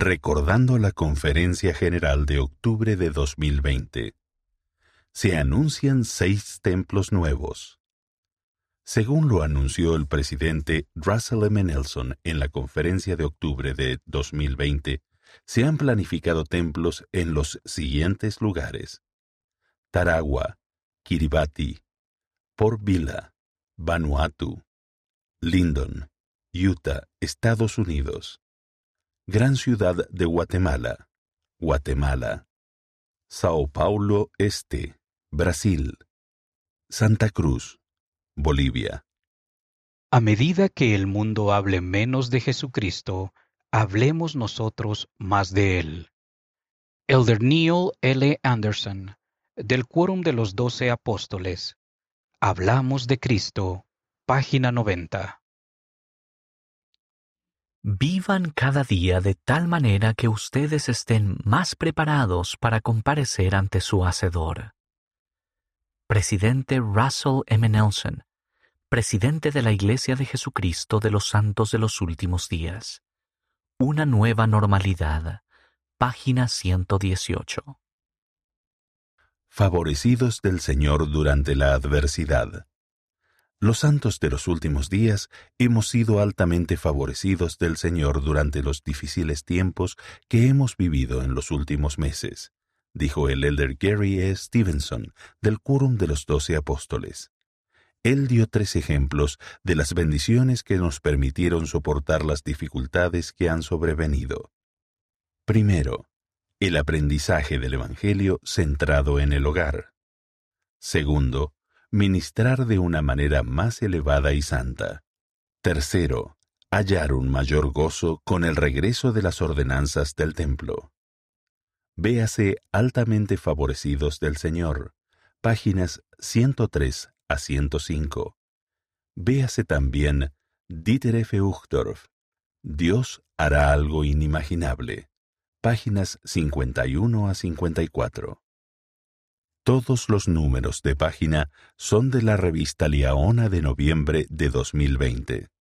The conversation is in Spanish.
recordando la Conferencia General de octubre de 2020. Se anuncian 6 templos nuevos. Según lo anunció el presidente Russell M. Nelson en la Conferencia de octubre de 2020, se han planificado templos en los siguientes lugares: Tarawa, Kiribati, Port Vila, Vanuatu, Lyndon, Utah, Estados Unidos; Gran Ciudad de Guatemala, Guatemala; Sao Paulo Este, Brasil; Santa Cruz, Bolivia. A medida que el mundo hable menos de Jesucristo, hablemos nosotros más de él. Elder Neil L. Anderson, del Quórum de los 12 Apóstoles. Hablamos de Cristo, página 90. Vivan cada día de tal manera que ustedes estén más preparados para comparecer ante su Hacedor. Presidente Russell M. Nelson, presidente de la Iglesia de Jesucristo de los Santos de los Últimos Días. Una nueva normalidad. Página 118. Favorecidos del Señor durante la adversidad. Los santos de los últimos días hemos sido altamente favorecidos del Señor durante los difíciles tiempos que hemos vivido en los últimos meses, dijo el elder Gary E. Stevenson, del Quórum de los 12 Apóstoles. Él dio 3 ejemplos de las bendiciones que nos permitieron soportar las dificultades que han sobrevenido. Primero, el aprendizaje del Evangelio centrado en el hogar. Segundo, ministrar de una manera más elevada y santa. Tercero, hallar un mayor gozo con el regreso de las ordenanzas del templo. Véase altamente favorecidos del Señor, páginas 103 a 105. Véase también Dieter F. Uchtdorf, Dios hará algo inimaginable, páginas 51 a 54. Todos los números de página son de la revista Liaona de noviembre de 2020.